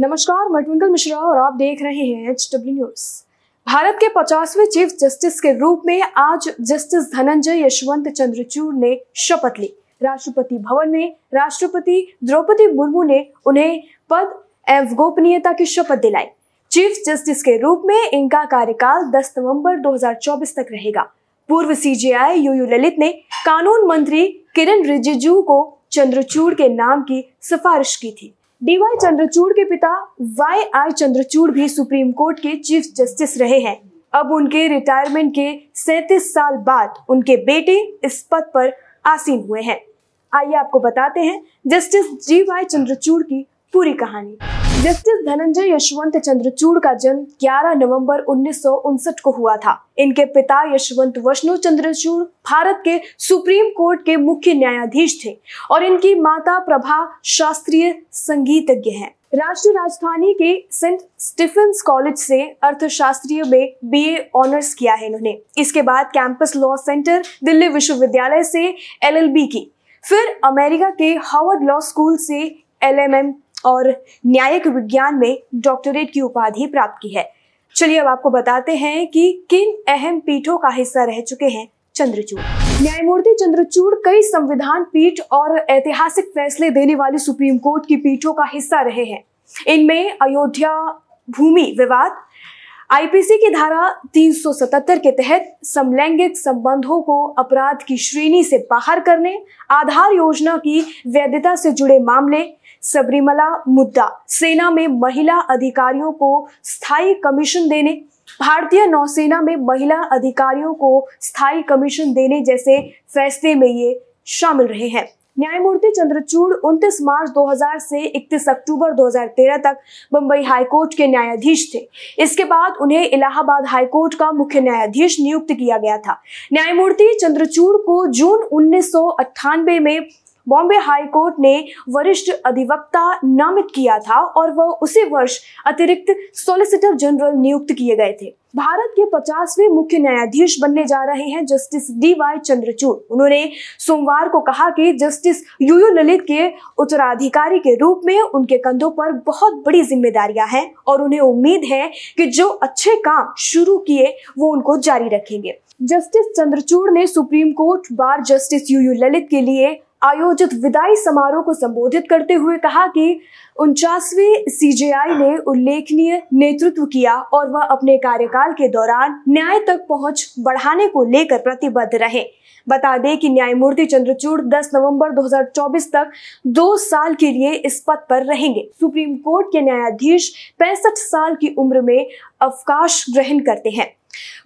नमस्कार, मैं ट्विंकल मिश्रा और आप देख रहे हैं HW न्यूज। भारत के 50वें चीफ जस्टिस के रूप में आज जस्टिस धनंजय यशवंत चंद्रचूड़ ने शपथ ली। राष्ट्रपति भवन में राष्ट्रपति द्रौपदी मुर्मू ने उन्हें पद एवं गोपनीयता की शपथ दिलाई। चीफ जस्टिस के रूप में इनका कार्यकाल 10 नवंबर 2024 तक रहेगा। पूर्व CJI UU ललित ने कानून मंत्री किरण रिजिजू को चंद्रचूड़ के नाम की सिफारिश की थी। DY चंद्रचूड़ के पिता YI चंद्रचूड़ भी सुप्रीम कोर्ट के चीफ जस्टिस रहे हैं। अब उनके रिटायरमेंट के 37 साल बाद उनके बेटे इस पद पर आसीन हुए हैं। आइए आपको बताते हैं जस्टिस GY चंद्रचूड़ की पूरी कहानी। जस्टिस धनंजय यशवंत चंद्रचूड़ का जन्म 11 नवंबर 1959 को हुआ था। इनके पिता यशवंत वैष्णव चंद्रचूड़ भारत के सुप्रीम कोर्ट के मुख्य न्यायाधीश थे और इनकी माता प्रभा शास्त्रीय संगीतज्ञ हैं। राष्ट्रीय राजधानी के सेंट स्टीफेंस कॉलेज से अर्थशास्त्रीय में BA ऑनर्स किया है इन्होंने। इसके बाद कैंपस लॉ सेंटर दिल्ली विश्वविद्यालय से LLB की, फिर अमेरिका के हार्वर्ड लॉ स्कूल से LMM और न्यायिक विज्ञान में डॉक्टरेट की उपाधि प्राप्त की है। चलिए अब आपको बताते हैं कि किन अहम पीठों का हिस्सा रह चुके हैं चंद्रचूड़। न्यायमूर्ति चंद्रचूड़ कई संविधान पीठ और ऐतिहासिक फैसले देने वाली सुप्रीम कोर्ट की पीठों का हिस्सा रहे हैं। इनमें अयोध्या भूमि विवाद, IPC की धारा 377 के तहत समलैंगिक संबंधों को अपराध की श्रेणी से बाहर करने, आधार योजना की वैधता से जुड़े मामले, सबरीमला मुद्दा, सेना में महिला अधिकारियों को स्थायी कमीशन देने, भारतीय नौसेना में महिला अधिकारियों को स्थायी कमीशन देने जैसे फैसले में ये शामिल रहे हैं। न्यायमूर्ति चंद्रचूड़ 29 मार्च 2000 से 31 अक्टूबर 2013 तक बम्बई हाईकोर्ट के न्यायाधीश थे। इसके बाद उन्हें इलाहाबाद हाईकोर्ट का मुख्य न्यायाधीश नियुक्त किया गया था। न्यायमूर्ति चंद्रचूड़ को जून 1998 में बॉम्बे हाईकोर्ट ने वरिष्ठ अधिवक्ता नामित किया था और वह उसी वर्ष अतिरिक्त सॉलिसिटर जनरल नियुक्त किए गए थे। भारत के 50वें मुख्य न्यायाधीश बनने जा रहे हैं जस्टिस DY चंद्रचूड़। उन्होंने सोमवार को कहा कि जस्टिस UU ललित के उत्तराधिकारी के रूप में उनके कंधों पर बहुत बड़ी जिम्मेदारियां हैं और उन्हें उम्मीद है कि जो अच्छे काम शुरू किए वो उनको जारी रखेंगे। जस्टिस चंद्रचूड़ ने supreme court bar justice UU Lalit के लिए आयोजित विदाई समारोह को संबोधित करते हुए कहा कि 49वीं CJI ने उल्लेखनीय नेतृत्व किया और वह अपने कार्यकाल के दौरान न्याय तक पहुंच बढ़ाने को लेकर प्रतिबद्ध रहे। बता दें कि न्यायमूर्ति चंद्रचूड़ 10 नवंबर 2024 तक 2 साल के लिए इस पद पर रहेंगे। सुप्रीम कोर्ट के न्यायाधीश 65 साल की उम्र में अवकाश ग्रहण करते हैं।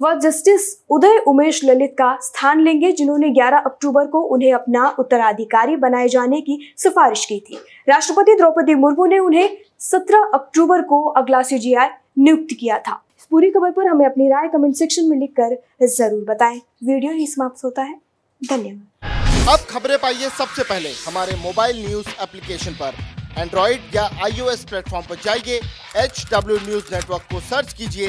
वह जस्टिस उदय उमेश ललित का स्थान लेंगे जिन्होंने 11 अक्टूबर को उन्हें अपना उत्तराधिकारी बनाए जाने की सिफारिश की थी। राष्ट्रपति द्रौपदी मुर्मू ने उन्हें 17 अक्टूबर को अगला CGI नियुक्त किया था। इस पूरी खबर पर हमें अपनी राय कमेंट सेक्शन में लिखकर जरूर बताएं। वीडियो ही समाप्त होता है। धन्यवाद। अब खबरें पाइए सबसे पहले हमारे मोबाइल न्यूज एप्लीकेशन पर। एंड्रॉइड या iOS प्लेटफॉर्म पर जाइए, HW न्यूज नेटवर्क को सर्च कीजिए,